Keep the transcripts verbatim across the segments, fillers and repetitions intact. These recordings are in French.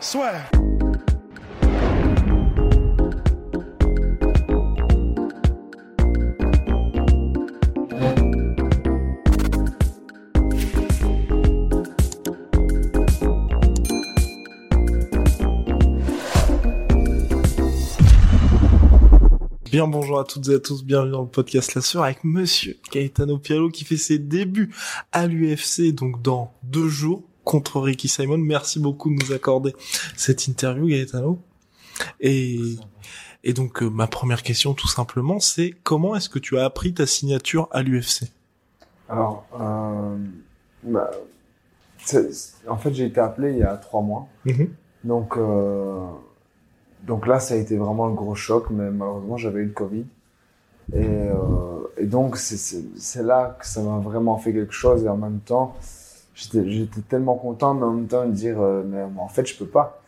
Soit. Bien bonjour à toutes et à tous, bienvenue dans le podcast La Sœur avec monsieur Caetano Pialo qui fait ses débuts à l'U F C donc dans deux jours contre Ricky Simon. Merci beaucoup de nous accorder cette interview Caetano. Et, et donc euh, ma première question tout simplement c'est comment est-ce que tu as appris ta signature à l'U F C ? Alors, euh, bah, c'est, c'est, en fait j'ai été appelé il y a trois mois, mm-hmm. donc... Euh... Donc là, ça a été vraiment le gros choc, mais malheureusement, j'avais eu le Covid. Et, euh, et donc, c'est, c'est, c'est là que ça m'a vraiment fait quelque chose. Et en même temps, j'étais, j'étais tellement content, mais en même temps, de dire, euh, mais en fait, je peux pas.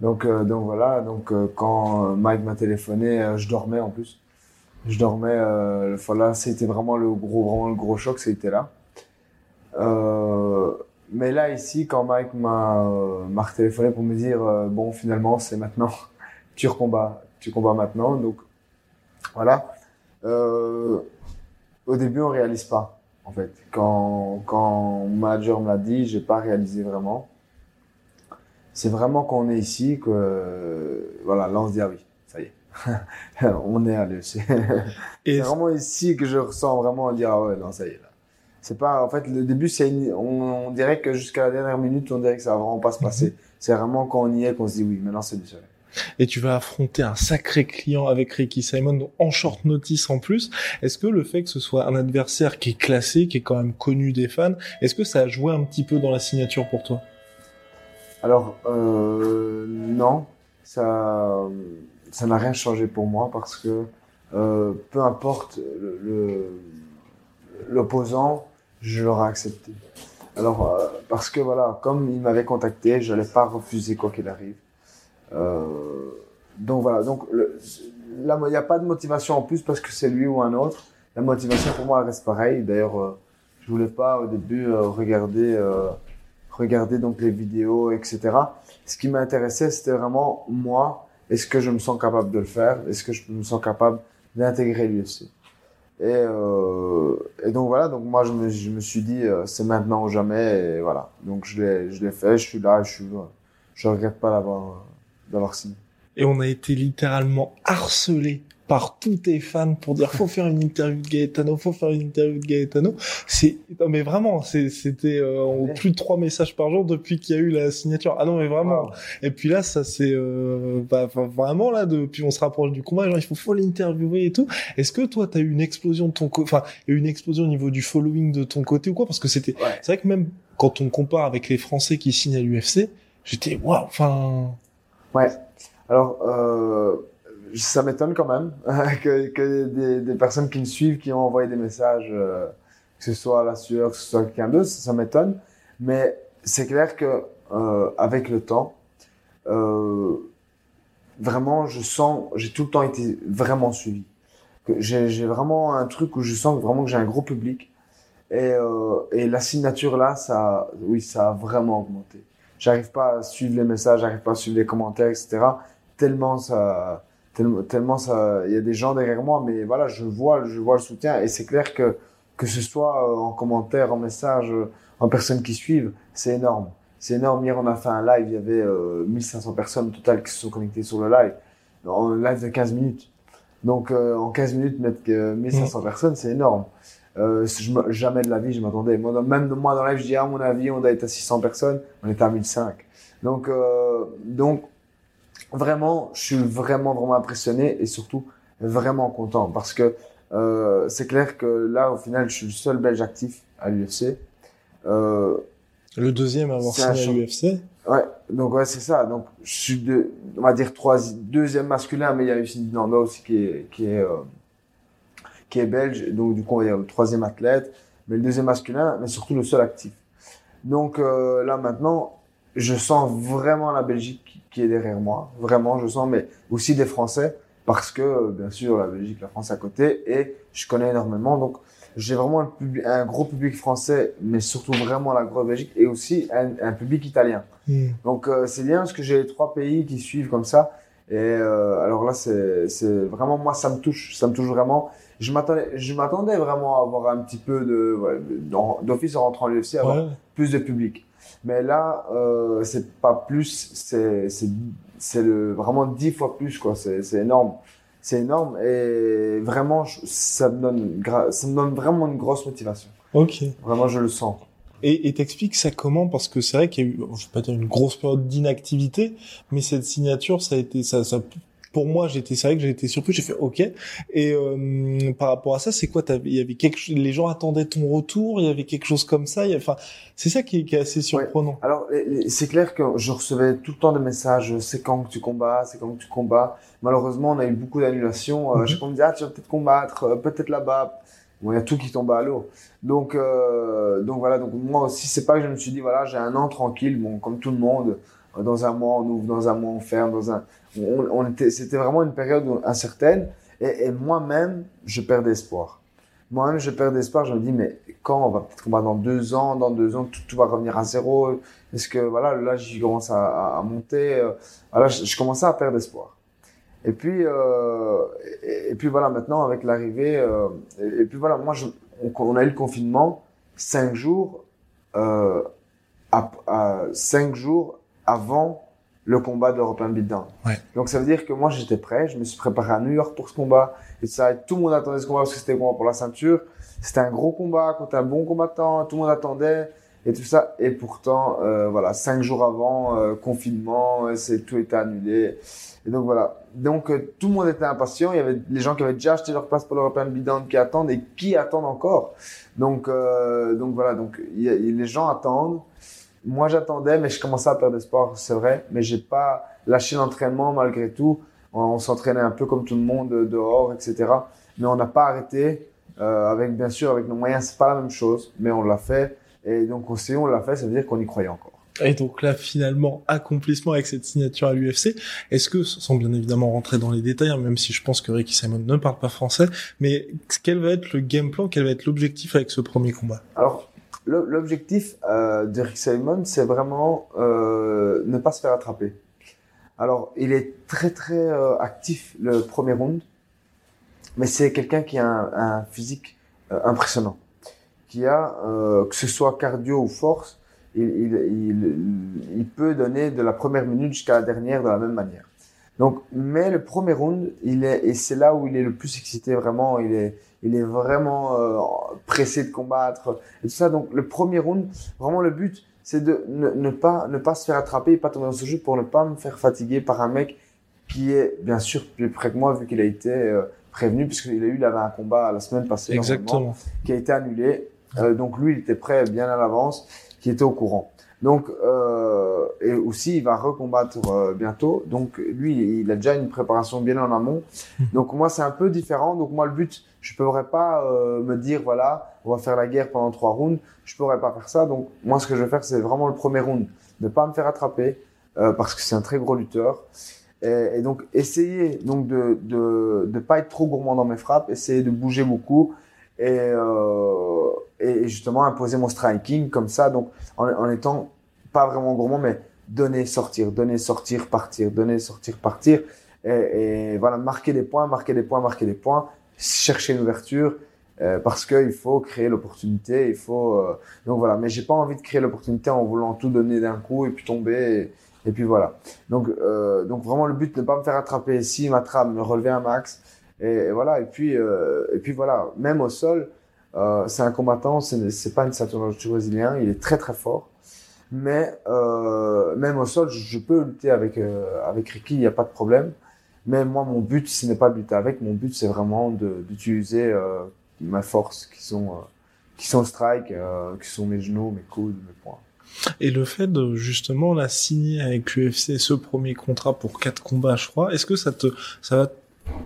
Donc, euh, donc voilà. Donc, euh, quand Mike m'a téléphoné, euh, je dormais en plus. Je dormais. Euh, voilà, c'était vraiment le gros, vraiment le gros choc, c'était là. Euh, mais là, ici, quand Mike m'a, euh, m'a retéléphoné pour me dire, euh, bon, finalement, c'est maintenant. Tu recombats, tu combats maintenant, donc voilà. Euh, au début, on réalise pas, en fait. Quand quand mon manager me l'a dit, j'ai pas réalisé vraiment. C'est vraiment quand on est ici que voilà, là on se dit ah oui, ça y est, on est à l'U F C. C'est vraiment ici que je ressens vraiment dire ah ouais, non ça y est là. C'est pas, en fait, le début c'est une, on, on dirait que jusqu'à la dernière minute, on dirait que ça va vraiment pas se passer. C'est vraiment quand on y est qu'on se dit oui, maintenant c'est du sérieux. Et tu vas affronter un sacré client avec Ricky Simon, donc en short notice en plus. Est-ce que le fait que ce soit un adversaire qui est classé, qui est quand même connu des fans, est-ce que ça a joué un petit peu dans la signature pour toi ? Alors, euh, non, ça, ça n'a rien changé pour moi parce que euh, peu importe le, le, l'opposant, je l'aurais accepté. Alors, euh, parce que voilà, comme il m'avait contacté, je n'allais pas refuser quoi qu'il arrive. Euh, donc voilà, donc le, là il n'y a pas de motivation en plus parce que c'est lui ou un autre. La motivation pour moi elle reste pareille. D'ailleurs, euh, je voulais pas au début euh, regarder, euh, regarder donc les vidéos, et cetera. Ce qui m'intéressait, c'était vraiment moi. Est-ce que je me sens capable de le faire ? Est-ce que je me sens capable d'intégrer l'U F C ? Et, euh, et donc voilà, donc moi je me, je me suis dit euh, c'est maintenant ou jamais. Et voilà, donc je l'ai, je l'ai fait. Je suis là, je suis, je regrette pas l'avoir. D'avoir signé. Et on a été littéralement harcelé par tous tes fans pour dire faut faire une interview de Caetano, faut faire une interview de Caetano. C'est non mais vraiment, c'est, c'était euh, plus de trois messages par jour depuis qu'il y a eu la signature. Ah non mais vraiment. Wow. Et puis là ça c'est euh, bah, vraiment là depuis on se rapproche du combat, genre il faut faut l'interviewer et tout. Est-ce que toi t'as eu une explosion de ton co- enfin une explosion au niveau du following de ton côté ou quoi parce que c'était ouais. C'est vrai que même quand on compare avec les Français qui signent à l'U F C, j'étais waouh enfin. Ouais. Alors, euh, ça m'étonne quand même que, que des, des personnes qui me suivent, qui ont envoyé des messages, euh, que ce soit à La Sœur, que ce soit à quelqu'un d'autre, ça, ça m'étonne. Mais c'est clair que euh, avec le temps, euh, vraiment, je sens, j'ai tout le temps été vraiment suivi. Que j'ai, j'ai vraiment un truc où je sens vraiment que j'ai un gros public. Et, euh, et la signature là, ça, oui, ça a vraiment augmenté. J'arrive pas à suivre les messages, j'arrive pas à suivre les commentaires, et cetera. Tellement ça, tellement, tellement ça, il y a des gens derrière moi, mais voilà, je vois, je vois le soutien et c'est clair que que ce soit en commentaire, en message, en personnes qui suivent, c'est énorme, c'est énorme. Hier, on a fait un live, il y avait euh, mille cinq cents personnes au total qui se sont connectées sur le live, en live de quinze minutes. Donc euh, en quinze minutes mettre euh, mille cinq cents mmh. personnes, c'est énorme. Euh, je, jamais de la vie, je m'attendais. Moi, même moi dans live, je dis à mon avis, on doit être à six cents personnes, on est à mille cinq cents. Donc, euh, donc vraiment, je suis vraiment vraiment impressionné et surtout vraiment content parce que euh, c'est clair que là, au final, je suis le seul Belge actif à l'U F C. Euh, Le deuxième à avoir signé à l'U F C. Ouais, donc ouais, c'est ça. Donc je suis de, on va dire trois, deuxième masculin, mais il y a eu Cindy Nando aussi qui est qui est euh, qui est belge. Donc du coup, il y a le troisième athlète, mais le deuxième masculin, mais surtout le seul actif. Donc euh, là maintenant, je sens vraiment la Belgique qui, qui est derrière moi. Vraiment, je sens, mais aussi des Français, parce que bien sûr la Belgique, la France à côté, et je connais énormément. Donc j'ai vraiment un, public, un gros public français, mais surtout vraiment la grosse Belgique, et aussi un, un public italien. Mmh. Donc euh, c'est bien parce que j'ai les trois pays qui suivent comme ça. Et euh, alors là, c'est, c'est vraiment moi, ça me touche, ça me touche vraiment. Je m'attendais, je m'attendais vraiment à avoir un petit peu de, ouais, d'office en rentrant à l'U F C, avoir ouais. plus de public. Mais là, euh, c'est pas plus, c'est c'est c'est le vraiment dix fois plus quoi. C'est c'est énorme. C'est énorme et vraiment, ça me donne, ça me donne vraiment une grosse motivation. Ok. Vraiment, je le sens. Et, et t'expliques ça comment? Parce que c'est vrai qu'il y a eu, je vais pas dire une grosse période d'inactivité, mais cette signature, ça a été, ça, ça, pour moi, j'étais, c'est vrai que j'ai été surpris. J'ai fait OK. Et euh, par rapport à ça, c'est quoi? Il y avait quelque, les gens attendaient ton retour. Il y avait quelque chose comme ça. Enfin, c'est ça qui, qui est assez surprenant. Ouais. Alors, c'est clair que je recevais tout le temps des messages. C'est quand que tu combats? C'est quand que tu combats? Malheureusement, on a eu beaucoup d'annulations. Euh, je me disais, ah, tu vas peut-être combattre, euh, peut-être là-bas. Bon, il y a tout qui tombe à l'eau. Donc, euh, donc voilà. Donc moi aussi, c'est pas que je me suis dit, voilà, j'ai un an tranquille. Bon, comme tout le monde, dans un mois on ouvre, dans un mois on ferme, dans un. On, on était, c'était vraiment une période incertaine. Et, et moi-même, je perds espoir. Moi-même, je perds espoir. Je me dis, mais quand on va peut-être combattre dans deux ans, dans deux ans, tout, tout va revenir à zéro. Est-ce que voilà, là, j'y commence à, à monter. Voilà, je, je commençais à perdre espoir. Et puis, euh, et, et puis voilà, maintenant avec l'arrivée, euh, et, et puis voilà, moi, je, on, on a eu le confinement cinq jours, euh, à, à cinq jours avant le combat de l'European Beatdown. Ouais. Donc ça veut dire que moi j'étais prêt, je me suis préparé à New York pour ce combat, et ça, tout le monde attendait ce combat parce que c'était pour la ceinture. C'était un gros combat contre un bon combattant, tout le monde attendait et tout ça. Et pourtant, euh, voilà, cinq jours avant, euh, confinement, c'est tout était annulé. Et donc voilà. Donc euh, tout le monde était impatient. Il y avait les gens qui avaient déjà acheté leur place pour l'European Beatdown qui attendent et qui attendent encore. Donc euh, donc voilà. Donc y a, y, les gens attendent. Moi j'attendais, mais je commençais à perdre espoir, c'est vrai. Mais j'ai pas lâché l'entraînement malgré tout. On, on s'entraînait un peu comme tout le monde dehors, et cetera. Mais on n'a pas arrêté. Euh, avec bien sûr, avec nos moyens, c'est pas la même chose, mais on l'a fait. Et donc aussi, on l'a fait. Ça veut dire qu'on y croyait encore. Et donc là, finalement, accomplissement avec cette signature à l'U F C. Est-ce que, sans bien évidemment rentrer dans les détails, hein, même si je pense que Ricky Simon ne parle pas français, mais quel va être le game plan, quel va être l'objectif avec ce premier combat? Alors, le, l'objectif euh, de Ricky Simon, c'est vraiment euh, ne pas se faire attraper. Alors, il est très très euh, actif le premier round, mais c'est quelqu'un qui a un, un physique euh, impressionnant, qui a, euh, que ce soit cardio ou force, Il, il, il, il peut donner de la première minute jusqu'à la dernière de la même manière. Donc, mais le premier round, il est, et c'est là où il est le plus excité vraiment. Il est, il est vraiment euh, pressé de combattre et tout ça. Donc, le premier round, vraiment le but, c'est de ne, ne pas, ne pas se faire attraper, et pas tomber dans ce jeu pour ne pas me faire fatiguer par un mec qui est bien sûr plus près que moi vu qu'il a été euh, prévenu puisqu'il a eu là un combat la semaine passée. Exactement. Qui a été annulé. Euh, donc lui, il était prêt bien à l'avance. Qui était au courant. Donc, euh, et aussi, il va recombattre euh, bientôt. Donc, lui, il a déjà une préparation bien en amont. Donc, moi, c'est un peu différent. Donc, moi, le but, je ne pourrais pas euh, me dire, voilà, on va faire la guerre pendant trois rounds. Je ne pourrais pas faire ça. Donc, moi, ce que je vais faire, c'est vraiment le premier round. Ne pas me faire attraper euh, parce que c'est un très gros lutteur. Et, et donc, essayer donc, de ne de, de pas être trop gourmand dans mes frappes. Essayer de bouger beaucoup. Et, euh, et justement imposer mon striking comme ça, donc en, en étant pas vraiment gourmand, mais donner, sortir, donner, sortir, partir, donner, sortir, partir, et, et voilà, marquer des points, marquer des points, marquer des points, chercher une ouverture, euh, parce qu'il faut créer l'opportunité, il faut euh, donc voilà, mais j'ai pas envie de créer l'opportunité en voulant tout donner d'un coup et puis tomber, et, et puis voilà. Donc euh, donc vraiment le but, ne pas me faire attraper, si m'attrape, me relever un max. Et voilà, et puis euh, et puis voilà, même au sol, euh, c'est un combattant, c'est, c'est pas une ceinture brésilien, il est très très fort, mais euh, même au sol, je, je peux lutter avec euh, avec Ricky, il y a pas de problème. Mais moi, mon but, ce n'est pas de lutter avec, mon but, c'est vraiment de, d'utiliser euh, ma force, qui sont euh, qui sont strike, euh, qui sont mes genoux, mes coudes, mes poings. Et le fait de, justement, là, signer avec U F C ce premier contrat pour quatre combats, je crois, est-ce que ça te, ça va,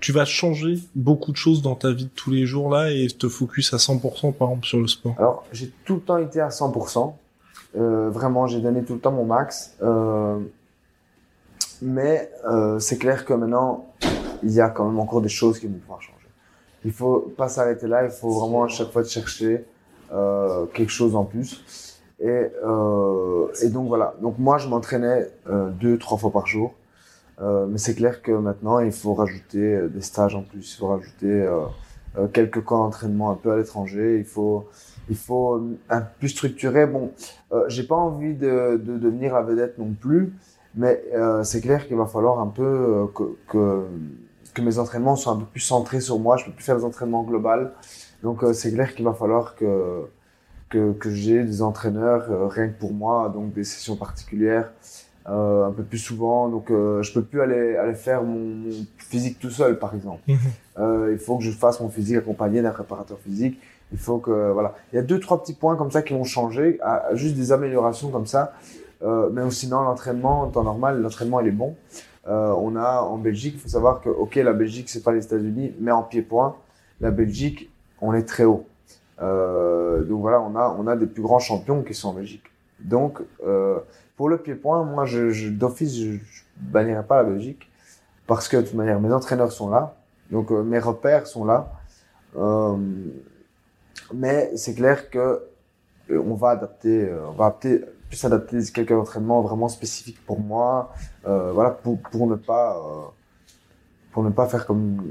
tu vas changer beaucoup de choses dans ta vie de tous les jours, là, et te focus à cent pour cent, par exemple, sur le sport? Alors, j'ai tout le temps été à cent pour cent. Euh, vraiment, j'ai donné tout le temps mon max. Euh, mais, euh, c'est clair que maintenant, il y a quand même encore des choses qui vont pouvoir changer. Il faut pas s'arrêter là, il faut vraiment à chaque fois chercher, euh, quelque chose en plus. Et, euh, et donc voilà. Donc moi, je m'entraînais euh, deux, trois fois par jour. Euh, mais c'est clair que maintenant, il faut rajouter des stages en plus. Il faut rajouter euh, quelques camps d'entraînement un peu à l'étranger. Il faut, il faut un peu structurer. Bon, euh, j'ai pas envie de, de devenir la vedette non plus, mais euh, c'est clair qu'il va falloir un peu euh, que, que, que mes entraînements soient un peu plus centrés sur moi. Je peux plus faire des entraînements globaux. Donc euh, c'est clair qu'il va falloir que que que j'ai des entraîneurs euh, rien que pour moi, donc des sessions particulières euh un peu plus souvent, donc euh, je peux plus aller aller faire mon, mon physique tout seul par exemple. Mmh. Euh il faut que je fasse mon physique accompagné d'un préparateur physique, il faut que voilà, il y a deux trois petits points comme ça qui vont changer, à, à juste des améliorations comme ça. Euh mais sinon l'entraînement en temps normal, l'entraînement il est bon. Euh on a en Belgique, il faut savoir que OK, la Belgique c'est pas les États-Unis, mais en pied-point, la Belgique, on est très haut. Euh, donc voilà, on a on a des plus grands champions qui sont en Belgique. Donc euh, pour le pied-point, moi je, je d'office je, je bannirai pas la Belgique parce que de toute manière mes entraîneurs sont là, donc euh, mes repères sont là. Euh, mais c'est clair que euh, on va adapter, euh, on va adapter plus adapter quelques entraînements vraiment spécifiques pour moi. Euh, voilà pour pour ne pas euh, pour ne pas faire comme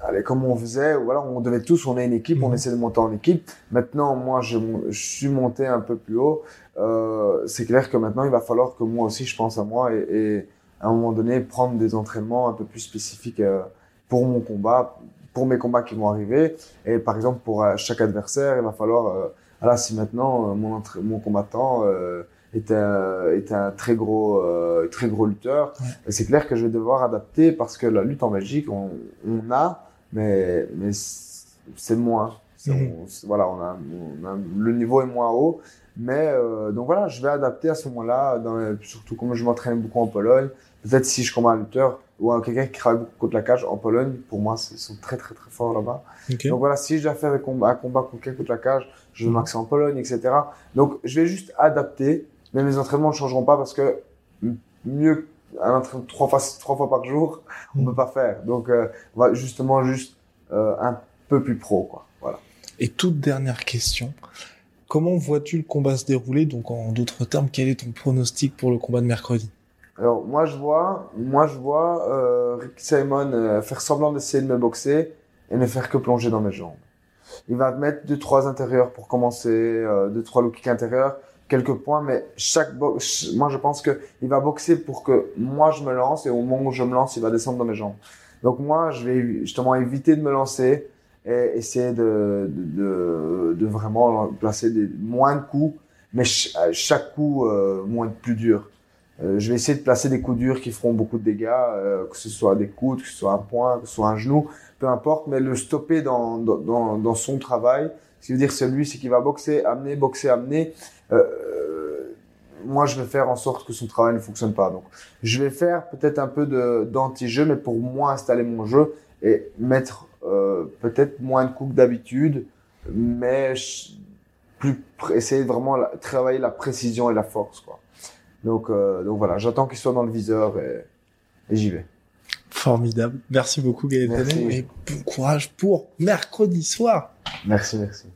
Allez, comme on faisait, voilà, on devait tous, on est une équipe, mmh. on essaie de monter en équipe. Maintenant, moi, je, je suis monté un peu plus haut. Euh, c'est clair que maintenant, il va falloir que moi aussi, je pense à moi et, et à un moment donné, prendre des entraînements un peu plus spécifiques euh, pour mon combat, pour mes combats qui vont arriver. Et par exemple, pour euh, chaque adversaire, il va falloir, euh, voilà, si maintenant, euh, mon, entra- mon combattant euh, est, un, est un très gros, euh, très gros lutteur, mmh. et c'est clair que je vais devoir adapter parce que la lutte en Belgique, on, on a Mais, mais c'est moins. C'est, mmh. on, c'est, voilà, on a, on a, le niveau est moins haut. Mais, euh, donc voilà, je vais adapter à ce moment-là, dans les, surtout comme je m'entraîne beaucoup en Pologne. Peut-être si je combats un lutteur ou un, quelqu'un qui travaille beaucoup contre la cage en Pologne, pour moi, ils sont très, très, très forts là-bas. Okay. Donc voilà, si je dois faire un combat, un combat contre quelqu'un contre la cage, je vais m'axer en Pologne, et cetera. Donc, je vais juste adapter. Mais mes entraînements ne changeront pas parce que mieux un entraînement trois fois trois fois par jour, on peut pas faire. Donc euh, on va justement juste euh, un peu plus pro, quoi. Voilà. Et toute dernière question, comment vois-tu le combat se dérouler? Donc en d'autres termes, quel est ton pronostic pour le combat de mercredi? Alors moi je vois, moi je vois euh, Ricky Simon euh, faire semblant d'essayer de me boxer et ne faire que plonger dans mes jambes. Il va mettre deux trois intérieurs pour commencer, euh, deux trois low kicks intérieurs. Quelques points, mais chaque boxe, moi je pense que il va boxer pour que moi je me lance et au moment où je me lance, il va descendre dans mes jambes. Donc moi, je vais justement éviter de me lancer et essayer de de, de, de vraiment placer des moins de coups, mais ch- chaque coup euh, moins de plus dur. Euh, je vais essayer de placer des coups durs qui feront beaucoup de dégâts, euh, que ce soit des coudes, que ce soit un point, que ce soit un genou, peu importe, mais le stopper dans dans dans son travail. Ce qui veut dire celui, c'est qu'il va boxer, amener, boxer, amener. Euh, moi, je vais faire en sorte que son travail ne fonctionne pas. Donc, je vais faire peut-être un peu de, d'anti-jeu, mais pour moins installer mon jeu et mettre euh, peut-être moins de coups que d'habitude, mais je, plus essayer vraiment la, travailler la précision et la force, quoi. Donc, euh, donc voilà, j'attends qu'il soit dans le viseur et, et j'y vais. Formidable. Merci beaucoup, Gaëtan. Et bon courage pour mercredi soir. Merci, merci.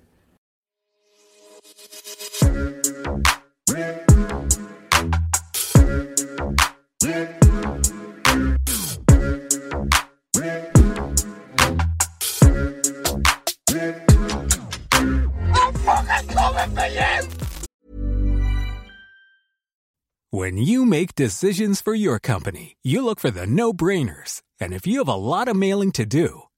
When you make decisions for your company, you look for the no-brainers. And if you have a lot of mailing to do,